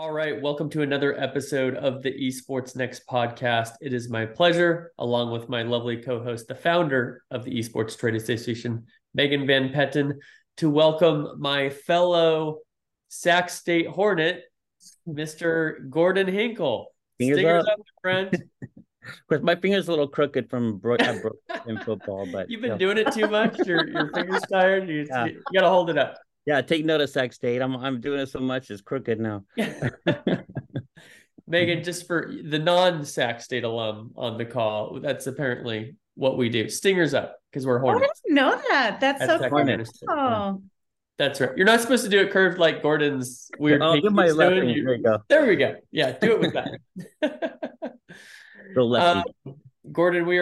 All right, welcome to another episode of the Esports Next podcast. It is my pleasure, along with my lovely co-host, the founder of the Esports Trade Association, Megan Van Petten, to welcome my fellow Sac State Hornet, Mr. Gordon Hinkle. Fingers up, my friend. Of course, my finger's a little crooked from in football, but you've been doing it too much. Your finger's tired. You got to hold it up. Yeah, take note of Sac State. I'm doing it so much it's crooked now. Megan, just for the non-Sac State alum on the call, that's apparently what we do. Stingers up because we're Hornets. I didn't know that. That's so cool. Yeah. That's right. You're not supposed to do it curved like Gordon's weird. Oh, do my left hand. There you go. There we go. Yeah, do it with that. Gordon, we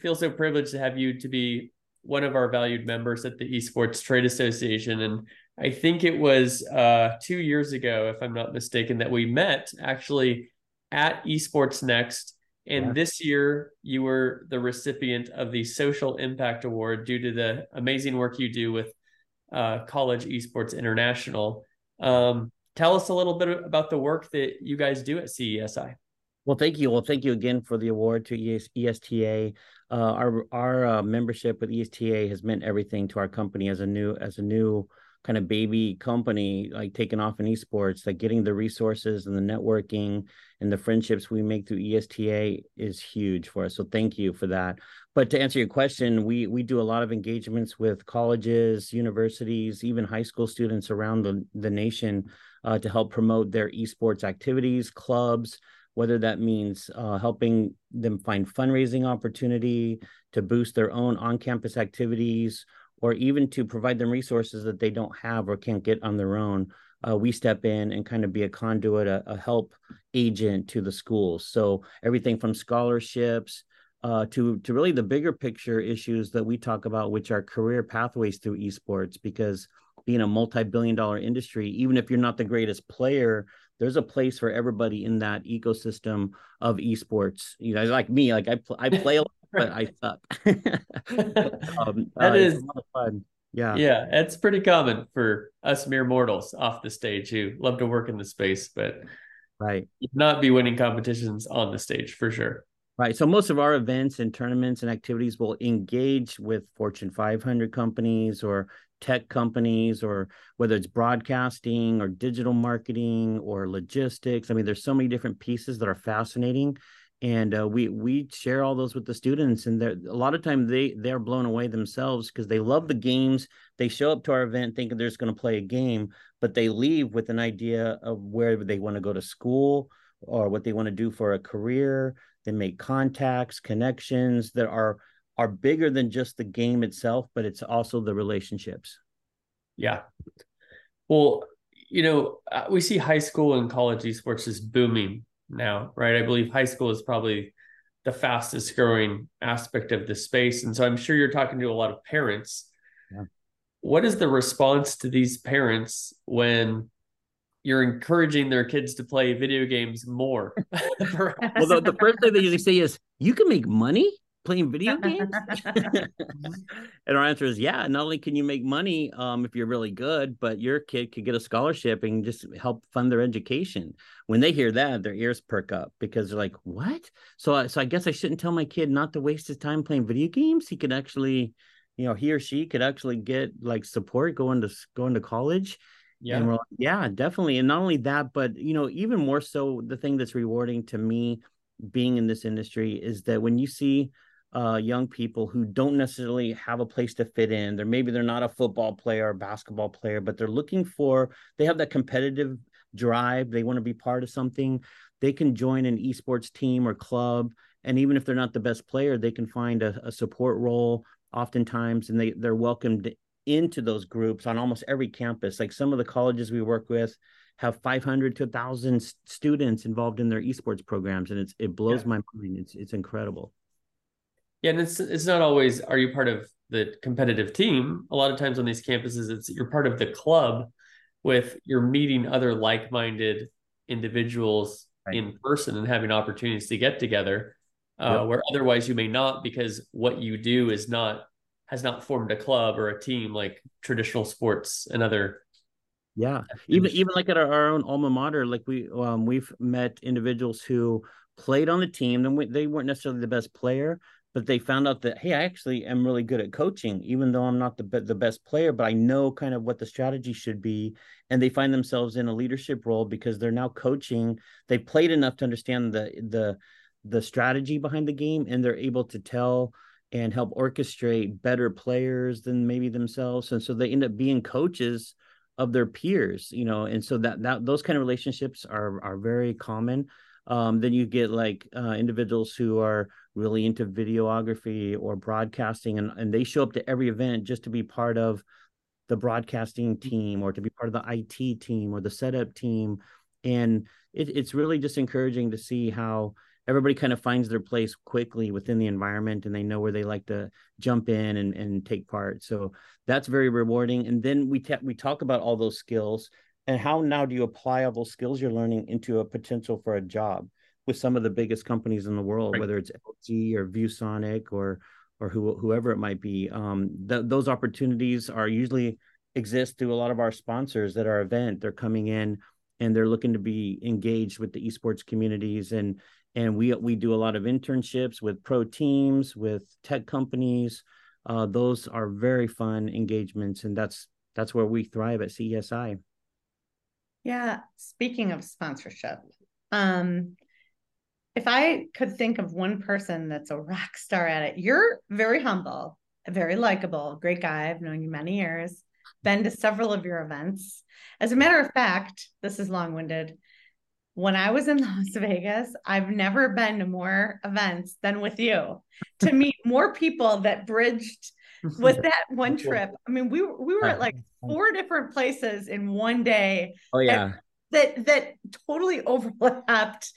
feel so privileged to have you to be one of our valued members at the Esports Trade Association. And I think it was 2 years ago, if I'm not mistaken, that we met actually at Esports Next. And This year you were the recipient of the Social Impact Award due to the amazing work you do with College Esports International. Tell us a little bit about the work that you guys do at CESI. Well, thank you. Well, thank you again for the award to ESTA. Our membership with ESTA has meant everything to our company as a new kind of baby company, like taking off in esports. Like getting the resources and the networking and the friendships we make through ESTA is huge for us. So thank you for that. But to answer your question, we do a lot of engagements with colleges, universities, even high school students around the nation to help promote their esports activities, clubs, whether that means helping them find fundraising opportunity to boost their own on-campus activities, or even to provide them resources that they don't have or can't get on their own. We step in and kind of be a conduit, a help agent to the schools. So everything from scholarships to really the bigger picture issues that we talk about, which are career pathways through esports, because being a multi-billion-dollar industry, even if you're not the greatest player, there's a place for everybody in that ecosystem of esports. You know, like me, like I play a lot, but I suck. That is a lot of fun. Yeah. Yeah. It's pretty common for us mere mortals off the stage who love to work in the space, but not be winning competitions on the stage for sure. Right. So most of our events and tournaments and activities will engage with Fortune 500 companies or tech companies, or whether it's broadcasting or digital marketing or logistics. I mean, there's so many different pieces that are fascinating, and we share all those with the students, and a lot of time they're blown away themselves because they love the games. They show up to our event thinking they're just going to play a game, but they leave with an idea of where they want to go to school or what they want to do for a career. They make contacts, connections that are bigger than just the game itself, but it's also the relationships. Yeah. Well, you know, we see high school and college esports is booming now, right? I believe high school is probably the fastest growing aspect of the space. And so I'm sure you're talking to a lot of parents. Yeah. What is the response to these parents when you're encouraging their kids to play video games more? Well, the first thing they usually say is, you can make money playing video games? And our answer is, yeah, not only can you make money if you're really good, but your kid could get a scholarship and just help fund their education. When they hear that, their ears perk up because they're like, what? So I guess I shouldn't tell my kid not to waste his time playing video games. He could actually, you know, he or she could actually get like support going to college. Yeah. And we're like, yeah, definitely. And not only that, but, you know, even more so, the thing that's rewarding to me being in this industry is that when you see young people who don't necessarily have a place to fit in, maybe they're not a football player or basketball player, but they're looking for, they have that competitive drive. They want to be part of something. They can join an esports team or club. And even if they're not the best player, they can find a support role oftentimes. And they're welcomed into those groups on almost every campus. Like some of the colleges we work with have 500 to 1,000 students involved in their esports programs. And it blows my mind. It's incredible. Yeah, and it's not always, are you part of the competitive team? A lot of times on these campuses, it's you're part of the club with you're meeting other like-minded individuals in person and having opportunities to get together where otherwise you may not, because what you do is not, has not formed a club or a team like traditional sports and other Yeah. Even like at our own alma mater, like we've met individuals who played on the team, and they weren't necessarily the best player, but they found out that, hey, I actually am really good at coaching, even though I'm not the best player, but I know kind of what the strategy should be. And they find themselves in a leadership role because they're now coaching. They played enough to understand the strategy behind the game, and they're able to tell and help orchestrate better players than maybe themselves. And so they end up being coaches of their peers, you know, and so that those kind of relationships are very common. Then you get like individuals who are really into videography or broadcasting, and they show up to every event just to be part of the broadcasting team or to be part of the IT team or the setup team. And it's really just encouraging to see how everybody kind of finds their place quickly within the environment, and they know where they like to jump in and take part. So that's very rewarding. And then we talk about all those skills and how now do you apply all those skills you're learning into a potential for a job with some of the biggest companies in the world, right, whether it's LG or ViewSonic or whoever it might be. Those opportunities are usually exist through a lot of our sponsors at our event. They're coming in and they're looking to be engaged with the esports communities, and we do a lot of internships with pro teams, with tech companies. Those are very fun engagements, and that's where we thrive at CESI. Yeah, speaking of sponsorship, if I could think of one person that's a rock star at it, you're very humble, very likable, great guy. I've known you many years, been to several of your events. As a matter of fact, this is long-winded, when I was in Las Vegas, I've never been to more events than with you to meet more people that bridged with that one trip. I mean, we were at like 4 different places in one day. Oh yeah, that totally overlapped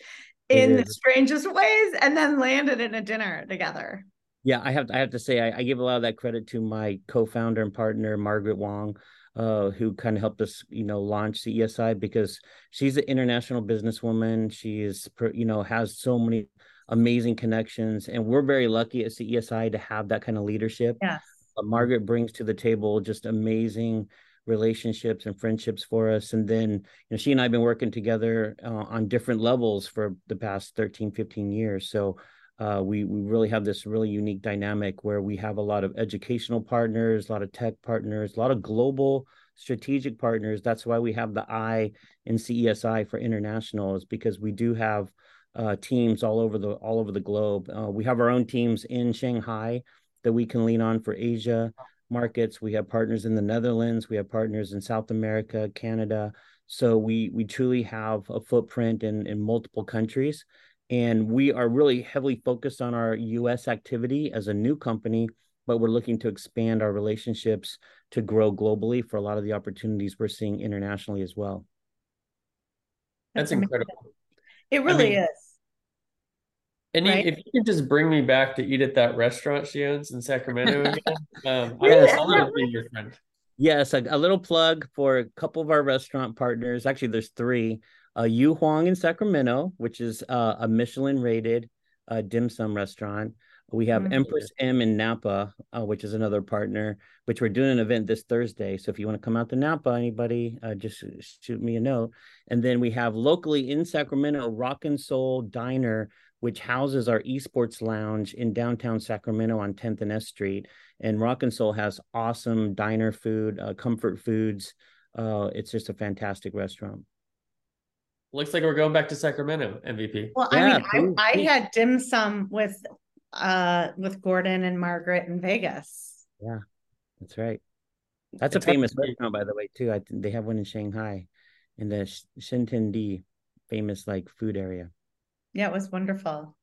in the strangest ways, and then landed in a dinner together. Yeah, I have to say I give a lot of that credit to my co-founder and partner Margaret Wong, who kind of helped us, you know, launch CESI, because she's an international businesswoman. She is, you know, has so many amazing connections, and we're very lucky at CESI to have that kind of leadership. Yes. Margaret brings to the table just amazing relationships and friendships for us. And then, you know, she and I have been working together on different levels for the past 13, 15 years. So we really have this really unique dynamic where we have a lot of educational partners, a lot of tech partners, a lot of global strategic partners. That's why we have the I in CESI for international, is because we do have teams all over the globe. We have our own teams in Shanghai that we can lean on for Asia markets. We have partners in the Netherlands. We have partners in South America, Canada. So we truly have a footprint in multiple countries. And we are really heavily focused on our U.S. activity as a new company, but we're looking to expand our relationships to grow globally for a lot of the opportunities we're seeing internationally as well. That's incredible. It really is. And right? If you could just bring me back to eat at that restaurant she owns in Sacramento again, I want to be your friend. Yes, a little plug for a couple of our restaurant partners. Actually, there's 3. Yu Huang in Sacramento, which is a Michelin-rated dim sum restaurant. We have Empress M in Napa, which is another partner, which we're doing an event this Thursday. So if you want to come out to Napa, anybody, just shoot me a note. And then we have locally in Sacramento, Rock and Soul Diner, which houses our esports lounge in downtown Sacramento on 10th and S Street. And Rock and Soul has awesome diner food, comfort foods. It's just a fantastic restaurant. Looks like we're going back to Sacramento, MVP. Well, yeah, I mean, I had dim sum with Gordon and Margaret in Vegas. Yeah, that's right. That's a famous restaurant, by the way, too. I think they have one in Shanghai, in the Xintiandi, famous like food area. Yeah, it was wonderful.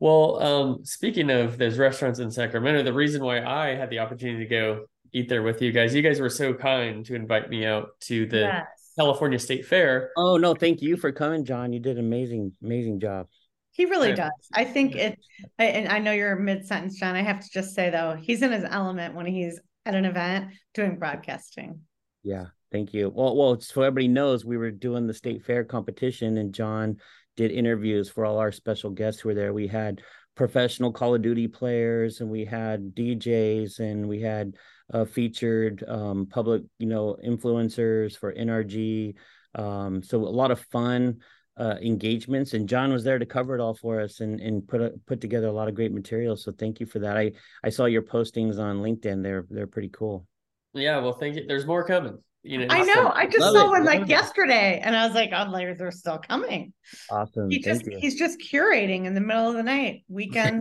Well, speaking of those restaurants in Sacramento, the reason why I had the opportunity to go eat there with you guys were so kind to invite me out to the California State Fair. Oh, no, thank you for coming, John. You did an amazing job. He really does. I think and I know you're mid-sentence, John. I have to just say, though, he's in his element when he's at an event doing broadcasting. Yeah, thank you. Well, so everybody knows we were doing the State Fair competition, and John did interviews for all our special guests who were there. We had professional Call of Duty players, and we had DJs, and we had featured public, influencers for NRG. So a lot of fun engagements, and John was there to cover it all for us and put together a lot of great material. So thank you for that. I saw your postings on LinkedIn. They're pretty cool. Yeah, well, thank you. There's more coming. I know. I just saw one like yesterday, and I was like, "Oh, layers are still coming." Awesome. He's just curating in the middle of the night, weekend.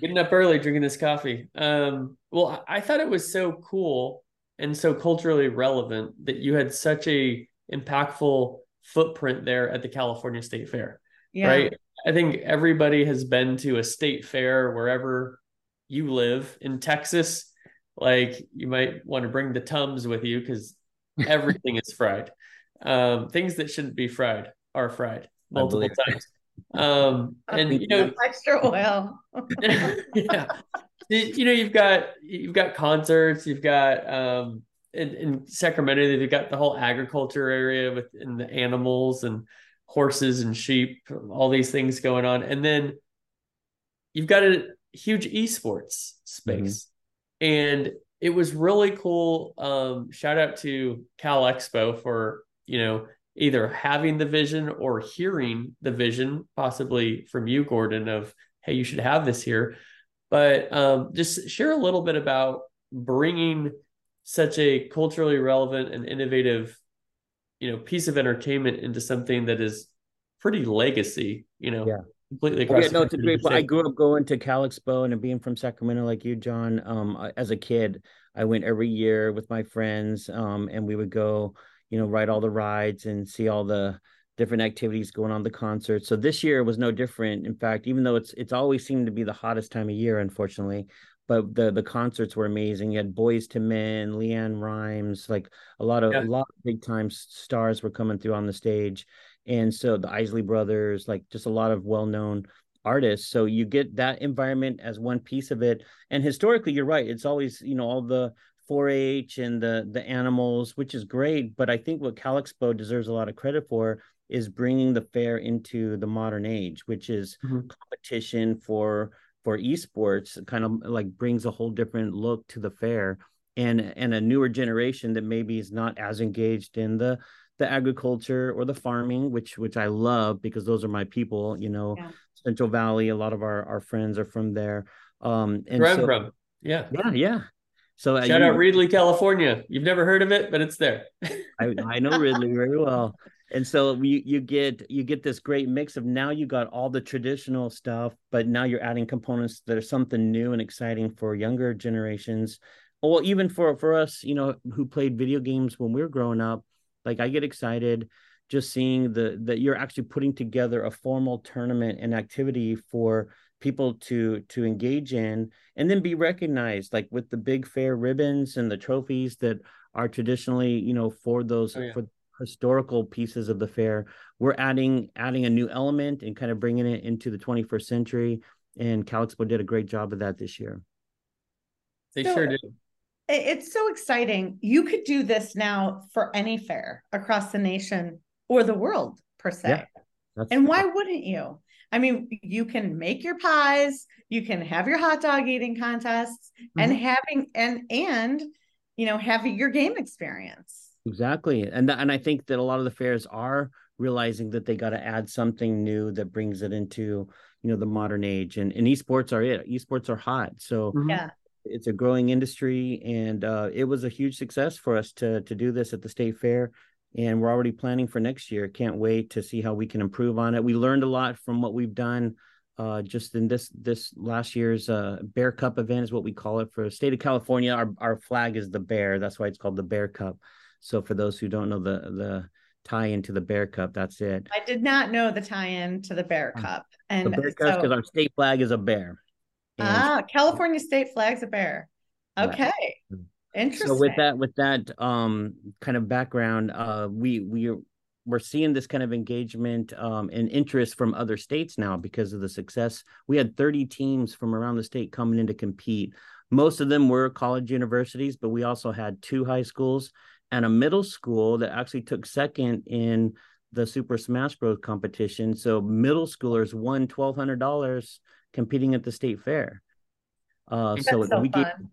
Getting up early, drinking this coffee. Well, I thought it was so cool and so culturally relevant that you had such a impactful footprint there at the California State Fair. Yeah. Right. I think everybody has been to a state fair wherever you live in Texas. Like, you might want to bring the Tums with you because everything is fried. Things that shouldn't be fried are fried multiple times. And extra oil. Yeah. You've got concerts, you've got in Sacramento, they've got the whole agriculture area with and the animals and horses and sheep, all these things going on. And then you've got a huge esports space. Mm-hmm. And it was really cool. Shout out to Cal Expo for, either having the vision or hearing the vision, possibly from you, Gordon, of, hey, you should have this here. But just share a little bit about bringing such a culturally relevant and innovative, piece of entertainment into something that is pretty legacy, completely across. Yeah, no, it's a great point. I grew up going to Cal Expo, and being from Sacramento like you, John, as a kid, I went every year with my friends, and we would go, ride all the rides and see all the different activities going on, the concerts. So this year was no different. In fact, even though it's always seemed to be the hottest time of year, unfortunately, but the concerts were amazing. You had Boyz II Men, LeAnn Rimes, like a lot of big time stars were coming through on the stage. And so the Isley Brothers, like just a lot of well-known artists. So you get that environment as one piece of it. And historically, you're right. It's always, all the 4-H and the animals, which is great. But I think what Cal Expo deserves a lot of credit for is bringing the fair into the modern age, which is competition for esports, kind of like brings a whole different look to the fair and a newer generation that maybe is not as engaged in the agriculture or the farming, which I love because those are my people, Central Valley. A lot of our friends are from there. And where I'm from. Yeah. So shout out Ridley, California. You've never heard of it, but it's there. I know Ridley very well. And so you get this great mix of, now you got all the traditional stuff, but now you're adding components that are something new and exciting for younger generations. Or even for us, who played video games when we were growing up, like I get excited just seeing that you're actually putting together a formal tournament and activity for people to engage in and then be recognized, like with the big fair ribbons and the trophies that are traditionally, for those for historical pieces of the fair. We're adding a new element and kind of bringing it into the 21st century. And Cal Expo did a great job of that this year. They sure did. It's so exciting. You could do this now for any fair across the nation or the world, per se. Yeah, and why wouldn't you? I mean, you can make your pies, you can have your hot dog eating contests, and having and having your game experience. Exactly. And I think that a lot of the fairs are realizing that they got to add something new that brings it into, the modern age, and esports are it. Esports are hot. So it's a growing industry, and it was a huge success for us to do this at the state fair. And we're already planning for next year. Can't wait to see how we can improve on it. We learned a lot from what we've done just in this last year's Bear Cup event is what we call it for the state of California. Our flag is the bear. That's why it's called the Bear Cup. So for those who don't know the tie-in to the Bear Cup, that's it. I did not know the tie-in to the Bear Cup. And the Bear Cup, because our state flag is a bear. And California state flag's a bear. Okay. Right. Interesting. So with that kind of background, we're seeing this kind of engagement and interest from other states now because of the success. We had 30 teams from around the state coming in to compete. Most of them were college universities, but we also had 2 high schools and a middle school that actually took second in the Super Smash Bros. Competition. So middle schoolers won $1,200 competing at the state fair. It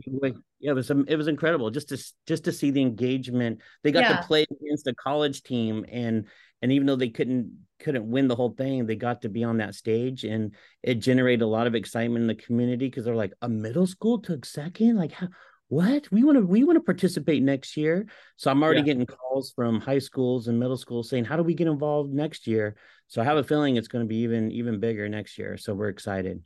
was incredible just to see the engagement. They got to play against the college team, and even though they couldn't win the whole thing, they got to be on that stage, and it generated a lot of excitement in the community because they're like, a middle school took second? Like, how? What? We want to participate next year. So I'm already getting calls from high schools and middle schools saying, how do we get involved next year? So I have a feeling it's going to be even bigger next year. So we're excited.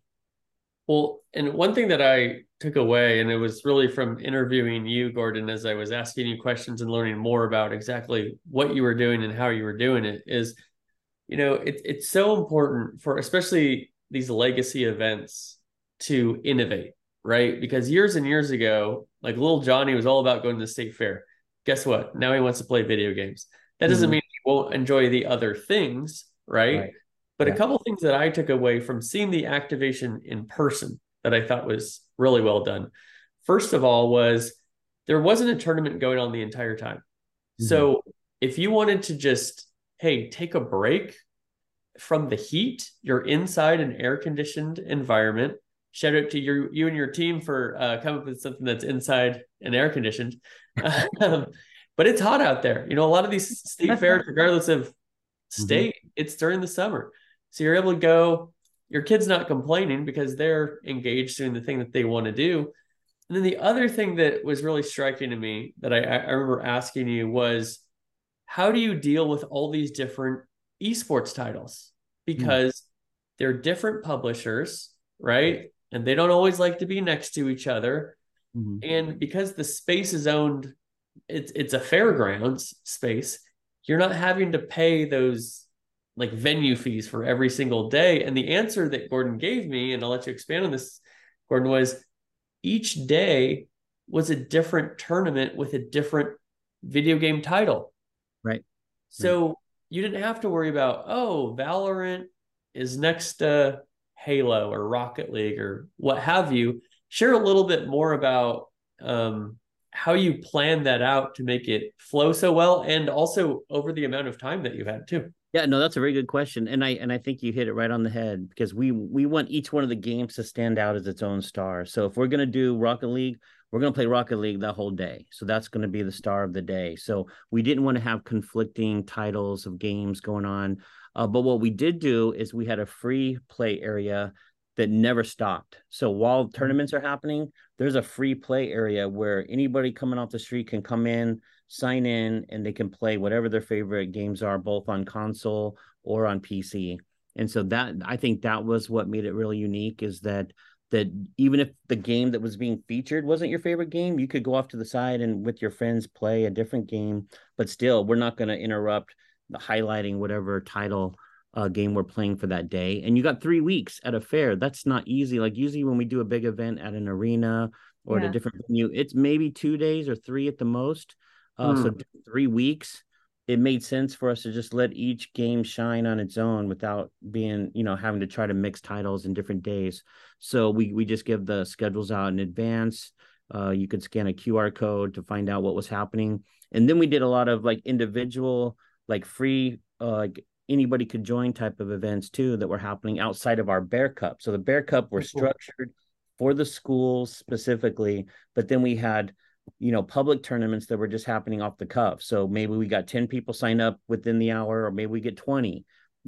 Well, and one thing that I took away, and it was really from interviewing you, Gordon, as I was asking you questions and learning more about exactly what you were doing and how you were doing it, is, you know, it's so important for especially these legacy events to innovate, right? Because years and years ago, like little Johnny was all about going to the state fair. Guess what? Now he wants to play video games. That doesn't mean he won't enjoy the other things, right? But a couple of things that I took away from seeing the activation in person that I thought was really well done. First of all, was there wasn't a tournament going on the entire time. So if you wanted to just, hey, take a break from the heat, you're inside an air-conditioned environment. Shout out to you and your team for coming up with something that's inside and air-conditioned. But it's hot out there. You know, a lot of these state fairs, regardless of state, it's during the summer. So you're able to go, your kid's not complaining because they're engaged doing the thing that they want to do. And then the other thing that was really striking to me that I remember asking you was, how do you deal with all these different esports titles? Because they're different publishers, right? And they don't always like to be next to each other. And because the space is owned, it's a fairgrounds space, you're not having to pay those like venue fees for every single day. And the answer that Gordon gave me, and I'll let you expand on this, Gordon, was each day was a different tournament with a different video game title. Right. So you didn't have to worry about, oh, Valorant is next to Halo or Rocket League or what have you. Share a little bit more about how you plan that out to make it flow so well, and also over the amount of time that you've had too. Yeah, no, that's a very good question. And I think you hit it right on the head, because we want each one of the games to stand out as its own star. So if we're going to do Rocket League, we're going to play Rocket League that whole day. So that's going to be the star of the day. So we didn't want to have conflicting titles of games going on. But what we did do is we had a free play area that never stopped. So while tournaments are happening, there's a free play area where anybody coming off the street can come in, sign in, and they can play whatever their favorite games are, both on console or on PC. And so that, I think that was what made it really unique, is that even if the game that was being featured wasn't your favorite game, you could go off to the side and with your friends play a different game, but still we're not going to interrupt the highlighting whatever title game we're playing for that day. And you got 3 weeks at a fair. That's not easy. Like usually when we do a big event at an arena or at a different venue, it's maybe 2 days or three at the most. So 3 weeks, it made sense for us to just let each game shine on its own without being, you know, having to try to mix titles in different days. So we just give the schedules out in advance. You could scan a QR code to find out what was happening. And then we did a lot of like individual, like free, anybody could join type of events too that were happening outside of our Bear Cup. So the Bear Cup were structured for the schools specifically, but then we had, you know, public tournaments that were just happening off the cuff. So maybe we got 10 people sign up within the hour, or maybe we get 20.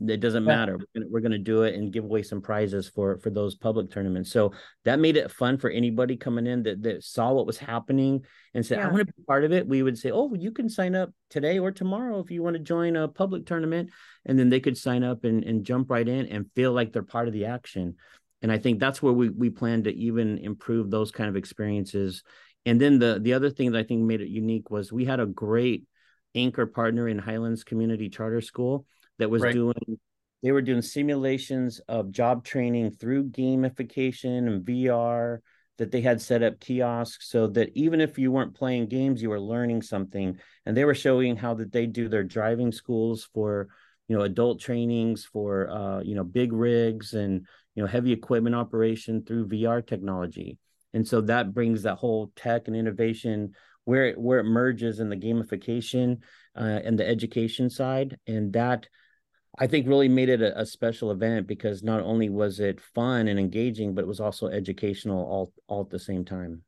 It doesn't matter. We're going to do it and give away some prizes for those public tournaments. So that made it fun for anybody coming in that saw what was happening and said, I want to be part of it. We would say, oh, you can sign up today or tomorrow if you want to join a public tournament. And then they could sign up and jump right in and feel like they're part of the action. And I think that's where we plan to even improve those kind of experiences. And then the other thing that I think made it unique was we had a great anchor partner in Highlands Community Charter School that was doing simulations of job training through gamification and VR, that they had set up kiosks so that even if you weren't playing games, you were learning something. And they were showing how that they do their driving schools for, you know, adult trainings for, you know, big rigs and, you know, heavy equipment operation through VR technology. And so that brings that whole tech and innovation where it merges in the gamification and the education side. And that I think really made it a special event because not only was it fun and engaging, but it was also educational all at the same time.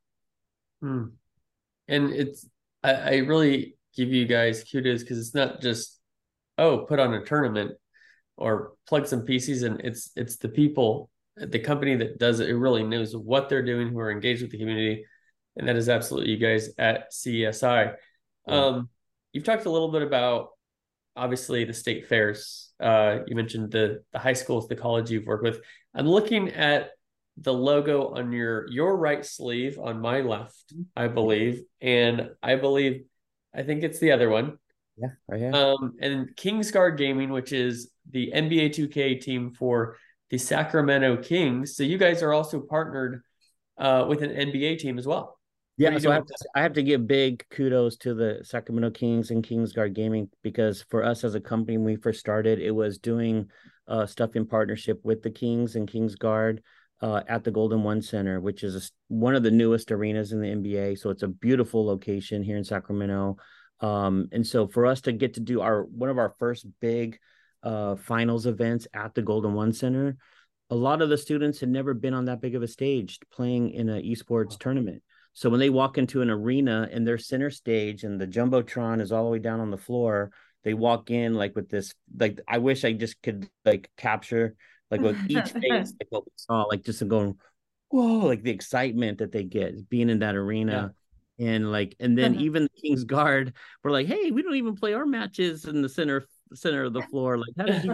And it's, I really give you guys kudos because it's not just, oh, put on a tournament or plug some PCs in. It's the people, the company that does it, who really knows what they're doing, who are engaged with the community. And that is absolutely you guys at CESI. Yeah. You've talked a little bit about, obviously, the state fairs. You mentioned the high schools, the college you've worked with. I'm looking at the logo on your right sleeve on my left, I believe. And I think it's the other one. Yeah, right here. And Kings Guard Gaming, which is the NBA 2K team for the Sacramento Kings. So you guys are also partnered with an NBA team as well. Yeah, so I have to give big kudos to the Sacramento Kings and Kings Guard Gaming, because for us as a company, when we first started, it was doing stuff in partnership with the Kings and Kings Guard at the Golden One Center, which is one of the newest arenas in the NBA. So it's a beautiful location here in Sacramento. And so for us to get to do one of our first big finals events at the Golden One Center, a lot of the students had never been on that big of a stage playing in an esports tournament. So when they walk into an arena and their center stage and the Jumbotron is all the way down on the floor, they walk in like with this, like, I wish I just could like capture like with each face, like what we saw, like just going, whoa, like the excitement that they get being in that arena. Yeah. And then even the Kings Guard were like, hey, we don't even play our matches in the center of the floor. Like, how did you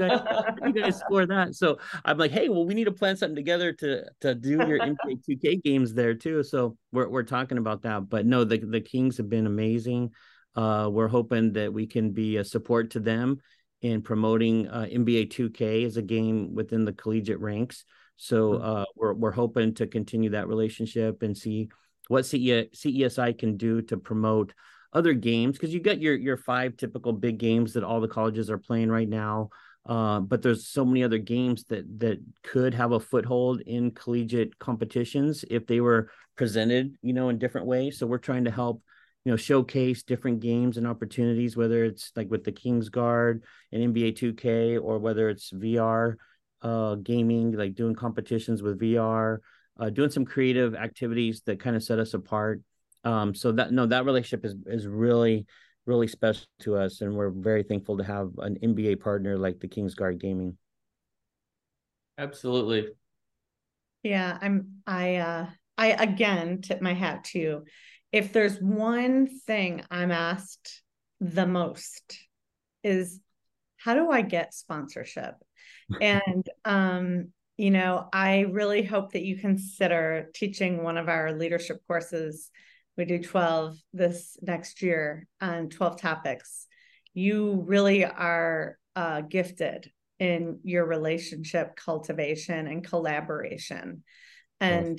guys score that? So I'm like, hey, well, we need to plan something together to do your NBA 2K games there too. So we're talking about that. But no, the Kings have been amazing. We're hoping that we can be a support to them in promoting NBA 2K as a game within the collegiate ranks. So we're hoping to continue that relationship and see what CESI can do to promote other games, because you got your five typical big games that all the colleges are playing right now, but there's so many other games that could have a foothold in collegiate competitions if they were presented, you know, in different ways. So we're trying to help, you know, showcase different games and opportunities, whether it's like with the Kings Guard and NBA 2K, or whether it's VR gaming, like doing competitions with VR, doing some creative activities that kind of set us apart. So that relationship is really, really special to us. And we're very thankful to have an NBA partner like the Kings Guard Gaming. Absolutely. Yeah. I again, tip my hat to you. If there's one thing I'm asked the most is, how do I get sponsorship? And, you know, I really hope that you consider teaching one of our leadership courses. We do 12 this next year on 12 topics. You really are gifted in your relationship cultivation and collaboration. And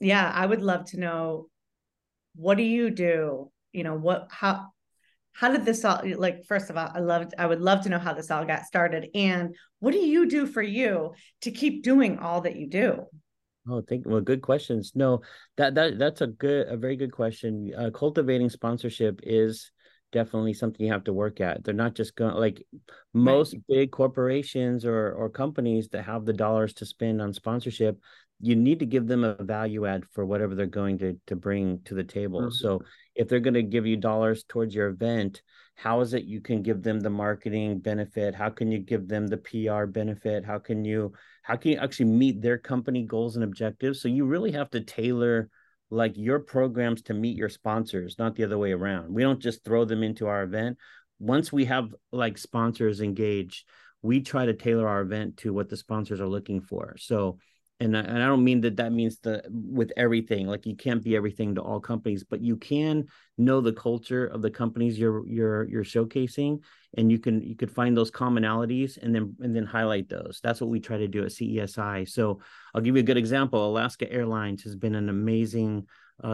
yeah, I would love to know, what do you do? You know, how did this all, like, first of all, I would love to know how this all got started, and what do you do for you to keep doing all that you do? Oh, well, good questions. No, that's a very good question. Cultivating sponsorship is definitely something you have to work at. They're not just going, like, most big corporations or companies that have the dollars to spend on sponsorship, you need to give them a value add for whatever they're going to bring to the table. Mm-hmm. So if they're going to give you dollars towards your event, how is it you can give them the marketing benefit? How can you give them the PR benefit? How can you actually meet their company goals and objectives? So you really have to tailor, like, your programs to meet your sponsors, not the other way around. We don't just throw them into our event. Once we have, like, sponsors engaged, we try to tailor our event to what the sponsors are looking for. So, and I don't mean that means with everything, like, you can't be everything to all companies, but you can know the culture of the companies you're showcasing, and you could find those commonalities and then highlight those. That's what we try to do at CESI. So I'll give you a good example. Alaska Airlines has been an amazing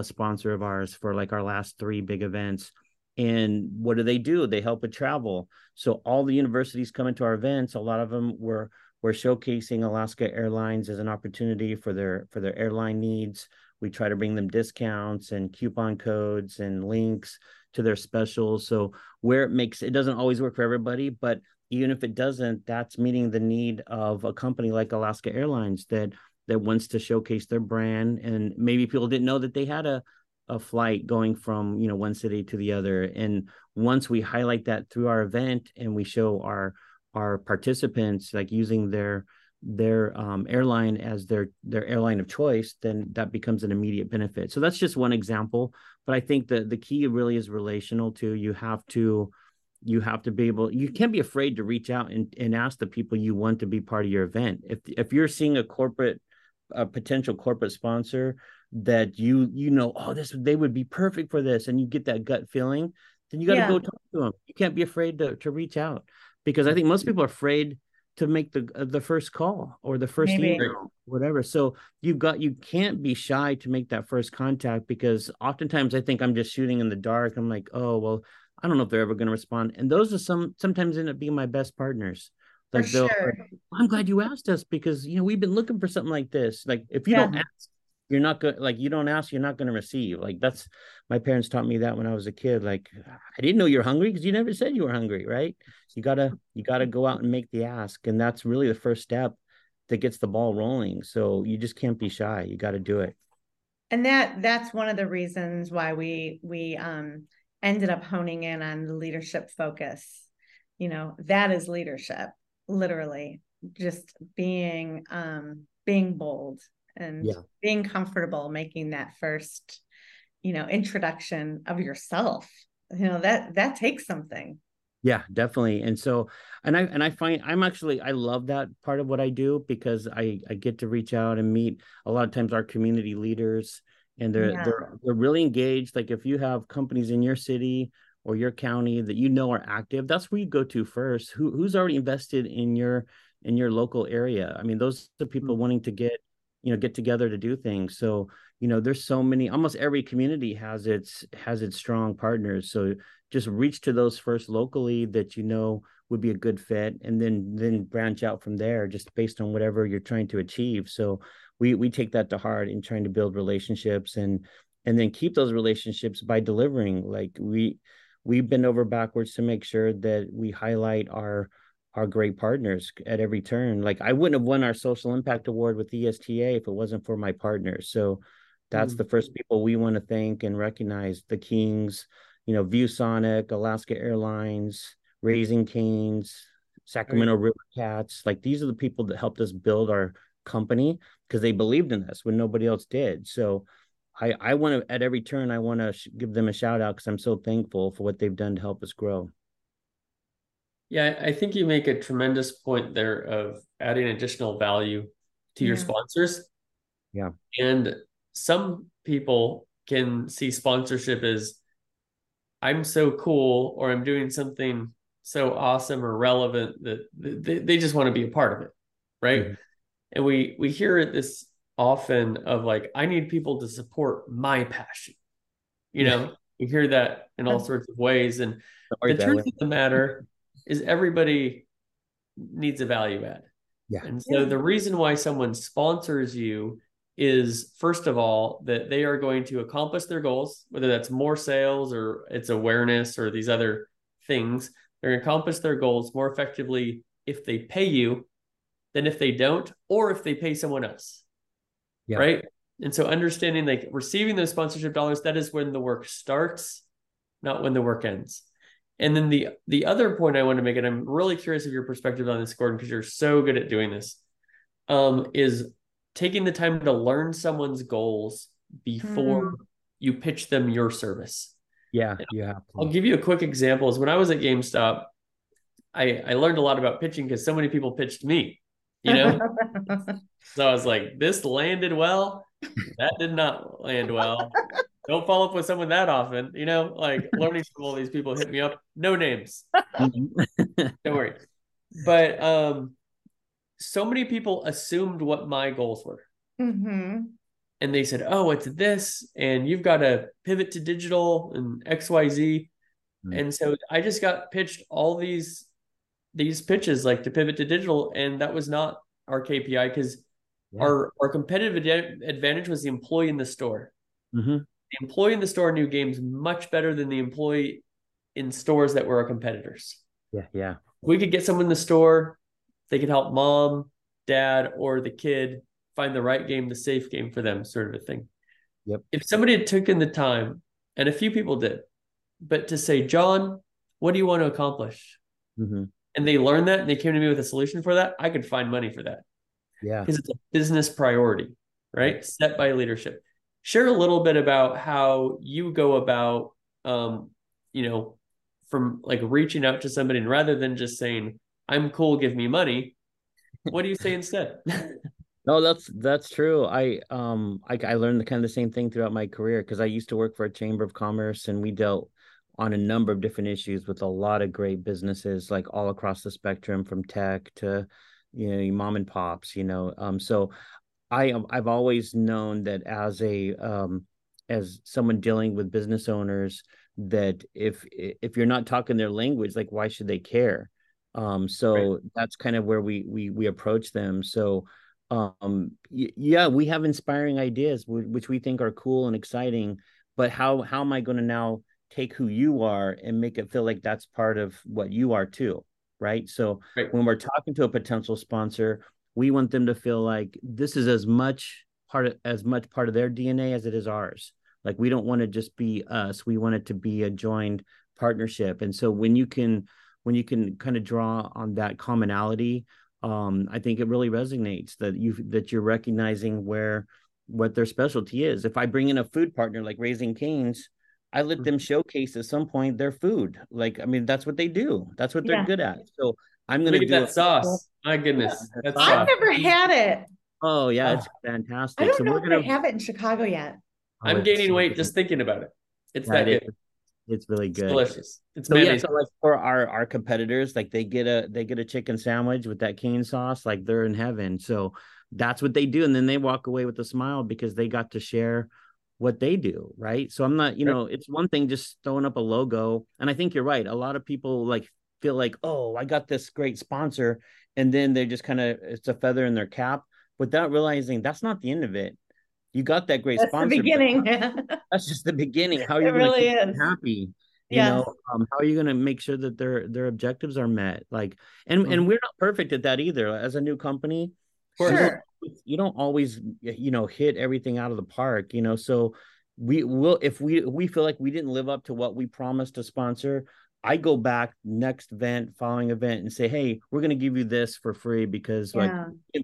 sponsor of ours for, like, our last three big events. And what do? They help with travel. So all the universities come into our events. A lot of them were showcasing Alaska Airlines as an opportunity for their airline needs. We try to bring them discounts and coupon codes and links to their specials. So where it makes, it doesn't always work for everybody, but even if it doesn't, that's meeting the need of a company like Alaska Airlines that wants to showcase their brand. And maybe people didn't know that they had a flight going from, you know, one city to the other. And once we highlight that through our event and we show our participants like using their airline as their airline of choice, then that becomes an immediate benefit. So that's just one example. But I think that the key really is relational too. You have to be able, you can't be afraid to reach out and ask the people you want to be part of your event. If you're seeing a potential corporate sponsor that you know, oh, they would be perfect for this, and you get that gut feeling, then you got to go talk to them. You can't be afraid to reach out, because I think most people are afraid to make the first call or the first email, whatever. So you can't be shy to make that first contact, because oftentimes I think I'm just shooting in the dark. I'm like, oh, well, I don't know if they're ever going to respond. And those are sometimes end up being my best partners. Like, I'm glad you asked us, because, you know, we've been looking for something like this. Like, if you don't ask, you're not good. Like, you don't ask, you're not going to receive. Like, that's, my parents taught me that when I was a kid. Like, I didn't know you're hungry because you never said you were hungry. Right. So you gotta go out and make the ask. And that's really the first step that gets the ball rolling. So you just can't be shy. You got to do it. And that's one of the reasons why we ended up honing in on the leadership focus. You know, that is leadership, literally just being bold and being comfortable making that first, you know, introduction of yourself. You know, that takes something. Yeah, definitely. And so, and I find I love that part of what I do, because I get to reach out and meet a lot of times our community leaders. And they're really engaged. Like, if you have companies in your city or your county that you know are active, that's where you go to first. Who's already invested in your local area? I mean, those are people wanting to get together to do things. So, you know, there's so many. Almost every community has its strong partners. So just reach to those first locally that you know would be a good fit, and then branch out from there, just based on whatever you're trying to achieve. So we take that to heart in trying to build relationships and then keep those relationships by delivering. Like, we bend over backwards to make sure that we highlight our great partners at every turn. Like, I wouldn't have won our Social Impact Award with ESTA if it wasn't for my partners. So that's the first people we want to thank and recognize: the Kings, you know, ViewSonic, Alaska Airlines, Raising Canes, Sacramento River Cats. Like, these are the people that helped us build our company, because they believed in us when nobody else did. So I want to, at every turn, I want to give them a shout out, because I'm so thankful for what they've done to help us grow. Yeah, I think you make a tremendous point there of adding additional value to your sponsors. Yeah. And some people can see sponsorship as, I'm so cool, or I'm doing something so awesome or relevant that they just want to be a part of it, right? Mm-hmm. And we hear it this often of like, I need people to support my passion. You know, you hear that in all sorts of ways. And the truth of the matter is, everybody needs a value add. Yeah. And so the reason why someone sponsors you is, first of all, that they are going to accomplish their goals, whether that's more sales or it's awareness or these other things. They're going to accomplish their goals more effectively if they pay you than if they don't, or if they pay someone else, right? And so understanding, like, receiving those sponsorship dollars, that is when the work starts, not when the work ends. And then the other point I want to make, and I'm really curious of your perspective on this, Gordon, because you're so good at doing this, is taking the time to learn someone's goals before you pitch them your service. Yeah, you have to. I'll give you a quick example. Is when I was at GameStop, I learned a lot about pitching, because so many people pitched me. You know, so I was like, this landed well, that did not land well. Don't follow up with someone that often, you know, like, learning from all these people hit me up, no names. Don't worry. But so many people assumed what my goals were. Mm-hmm. And they said, oh, it's this, and you've got to pivot to digital and XYZ. Mm-hmm. And so I just got pitched all these pitches, like, to pivot to digital, and that was not our KPI, because Yeah. Our competitive advantage was the employee in the store. Mm-hmm. The employee in the store knew games much better than the employee in stores that were our competitors. Yeah, yeah. We could get someone in the store, they could help mom, dad, or the kid find the right game, the safe game for them, sort of a thing. Yep. If somebody had taken the time, and a few people did, but to say, John, what do you want to accomplish? Mm-hmm. And they learned that and they came to me with a solution for that, I could find money for that. Yeah. Because it's a business priority, right? Set by leadership. Share a little bit about how you go about, from like reaching out to somebody, and rather than just saying, I'm cool, give me money. What do you say instead? No, that's true. I learned the kind of the same thing throughout my career, because I used to work for a chamber of commerce, and we dealt on a number of different issues with a lot of great businesses, like all across the spectrum, from tech to, mom and pops, so I've always known that as someone dealing with business owners, that if you're not talking their language, like, why should they care? Right. That's kind of where we approach them. So, we have inspiring ideas, which we think are cool and exciting, but how am I going to now take who you are and make it feel like that's part of what you are too, right? So right. When we're talking to a potential sponsor, we want them to feel like this is as much part of their DNA as it is ours. Like, we don't want to just be us. We want it to be a joined partnership. And so when you can kind of draw on that commonality, I think it really resonates that you're recognizing what their specialty is. If I bring in a food partner like Raising Canes, I let them showcase at some point their food. Like, I mean, that's what they do. That's what they're good at. So I'm going to do that sauce. My goodness. Yeah, I've never had it. Oh yeah. It's fantastic. I don't know if they have it in Chicago yet. I'm gaining weight just thinking about it. It's that good. It's really good. It's delicious. It's amazing. So like for our competitors, like they get a chicken sandwich with that cane sauce, like they're in heaven. So that's what they do. And then they walk away with a smile because they got to share what they do, right? So I'm not, it's one thing just throwing up a logo. And I think you're right. A lot of people like feel like, oh, I got this great sponsor. And then they just kind of, it's a feather in their cap without realizing that's not the end of it. You got that great sponsor. That's the beginning. That's just the beginning. How are you going to keep them happy? How are you going to make sure that their objectives are met? Like, and we're not perfect at that either. As a new company, sure, you don't always, hit everything out of the park, so we will, if we feel like we didn't live up to what we promised to sponsor, I go back next event, following event, and say, hey, we're going to give you this for free because we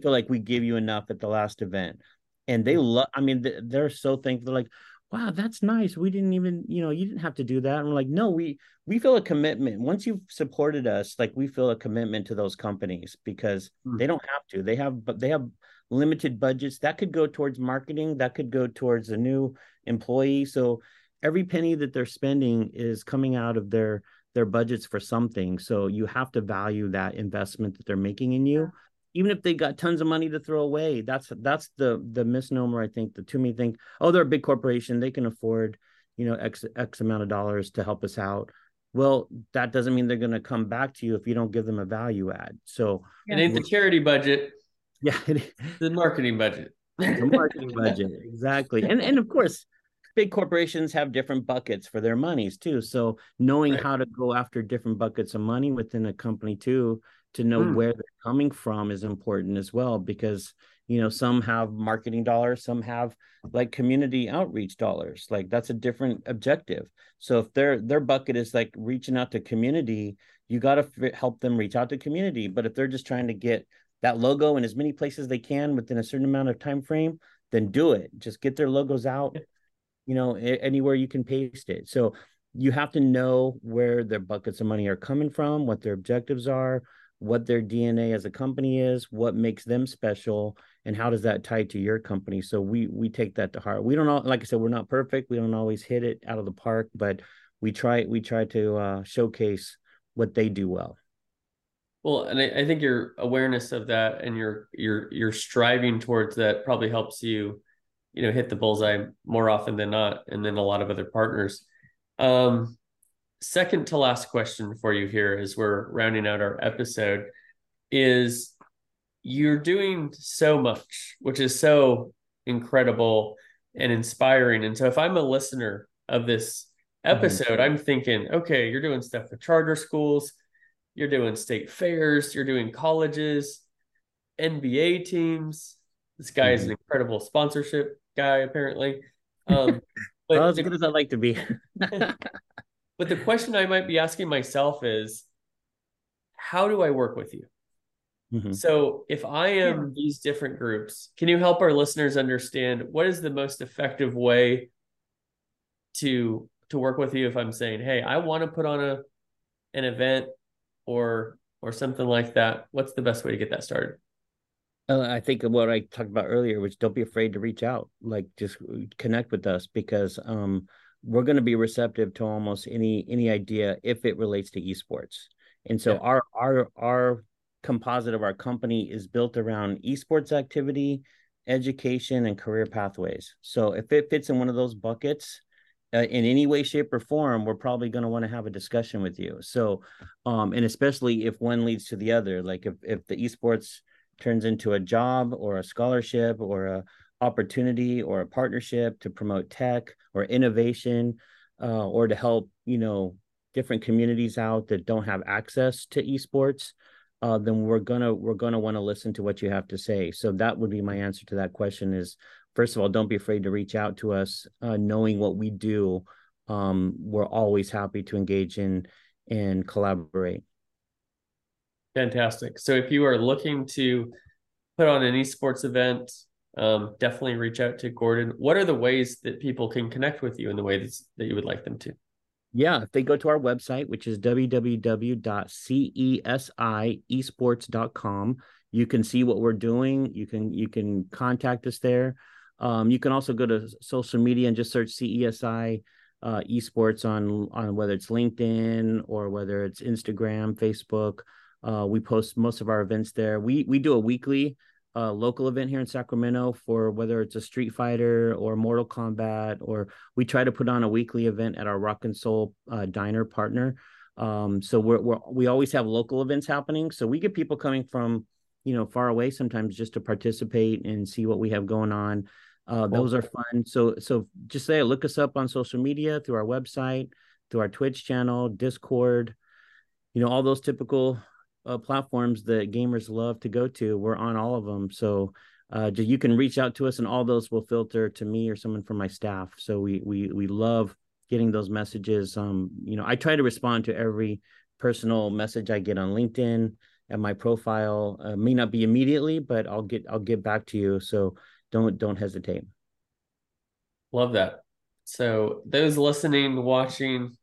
feel like we give you enough at the last event. And they love, I mean, they're so thankful. They're like, wow, that's nice. We didn't even, you didn't have to do that. And we're like, no, we feel a commitment. Once you've supported us, like, we feel a commitment to those companies because they don't have to, but they have limited budgets that could go towards marketing, that could go towards a new employee. So every penny that they're spending is coming out of their budgets for something. So you have to value that investment that they're making in you. Even if they got tons of money to throw away, that's the misnomer. I think that too many think, oh, they're a big corporation, they can afford, X amount of dollars to help us out. Well, that doesn't mean they're going to come back to you if you don't give them a value add. So it ain't the charity budget. Yeah, the marketing budget. The marketing budget, exactly. And of course, big corporations have different buckets for their monies too. So knowing how to go after different buckets of money within a company too, to know where they're coming from is important as well, because, some have marketing dollars, some have like community outreach dollars. Like, that's a different objective. So if their bucket is like reaching out to community, you got to help them reach out to community. But if they're just trying to get that logo in as many places they can within a certain amount of time frame, then do it. Just get their logos out, anywhere you can paste it. So you have to know where their buckets of money are coming from, what their objectives are, what their DNA as a company is, what makes them special, and how does that tie to your company? So we take that to heart. We don't all, like I said, we're not perfect. We don't always hit it out of the park, but we try to showcase what they do well. Well, and I think your awareness of that and your striving towards that probably helps you, hit the bullseye more often than not, and then a lot of other partners. Second to last question for you here as we're rounding out our episode is, you're doing so much, which is so incredible and inspiring. And so if I'm a listener of this episode, I'm thinking, okay, you're doing stuff for charter schools, you're doing state fairs, you're doing colleges, NBA teams. This guy is an incredible sponsorship guy, apparently. But well, as good as I'd like to be. But the question I might be asking myself is, how do I work with you? So if I am these different groups, can you help our listeners understand what is the most effective way to work with you? If I'm saying, hey, I want to put on an event or something like that, what's the best way to get that started? I think what I talked about earlier was don't be afraid to reach out, like just connect with us, because we're going to be receptive to almost any idea if it relates to esports. And so our composite of our company is built around esports activity, education, and career pathways. So if it fits in one of those buckets in any way, shape, or form, we're probably going to want to have a discussion with you. So, and especially if one leads to the other, like if the esports turns into a job or a scholarship or a opportunity or a partnership to promote tech or innovation or to help, different communities out that don't have access to esports, then we're gonna want to listen to what you have to say. So that would be my answer to that question is, first of all, don't be afraid to reach out to us. Knowing what we do, we're always happy to engage in and collaborate. Fantastic. So if you are looking to put on an esports event, definitely reach out to Gordon. What are the ways that people can connect with you in the way that you would like them to? Yeah, if they go to our website, which is www.cesiosports.com, you can see what we're doing. You can contact us there. You can also go to social media and just search CESI esports on whether it's LinkedIn or whether it's Instagram, Facebook. We post most of our events there. We do a weekly local event here in Sacramento for whether it's a Street Fighter or Mortal Kombat, or we try to put on a weekly event at our Rock and Soul Diner partner. So we always have local events happening. So we get people coming from, far away sometimes just to participate and see what we have going on. Those are fun. So just look us up on social media, through our website, through our Twitch channel, Discord, all those typical platforms that gamers love to go to. We're on all of them. So you can reach out to us and all those will filter to me or someone from my staff. So we love getting those messages. I try to respond to every personal message I get on LinkedIn at my profile. May not be immediately, but I'll get back to you. So don't hesitate. Love that. So those listening, watching,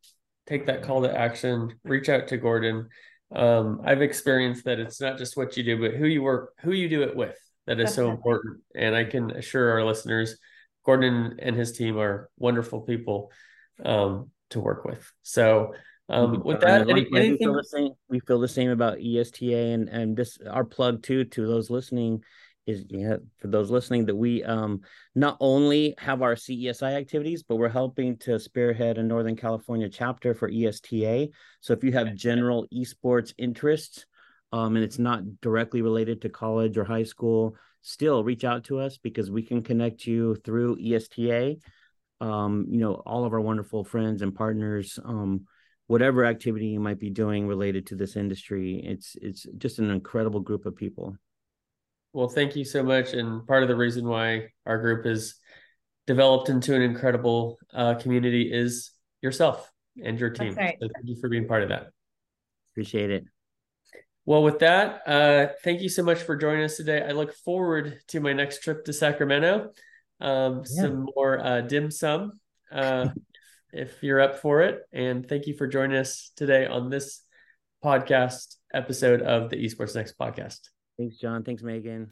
take that call to action, reach out to Gordon. I've experienced that it's not just what you do, but who you do it with. That is so important. And I can assure our listeners, Gordon and his team are wonderful people to work with. So with that, anything... we feel the same about ESTA and this, our plug too, to those listening is for those listening that we not only have our CESI activities, but we're helping to spearhead a Northern California chapter for ESTA. So if you have general esports interests and it's not directly related to college or high school, still reach out to us because we can connect you through ESTA. All of our wonderful friends and partners, whatever activity you might be doing related to this industry, it's just an incredible group of people. Well, thank you so much. And part of the reason why our group has developed into an incredible community is yourself and your team. Right. So thank you for being part of that. Appreciate it. Well, with that, thank you so much for joining us today. I look forward to my next trip to Sacramento. Some more dim sum, if you're up for it. And thank you for joining us today on this podcast episode of the EsportsNext podcast. Thanks, John. Thanks, Megan.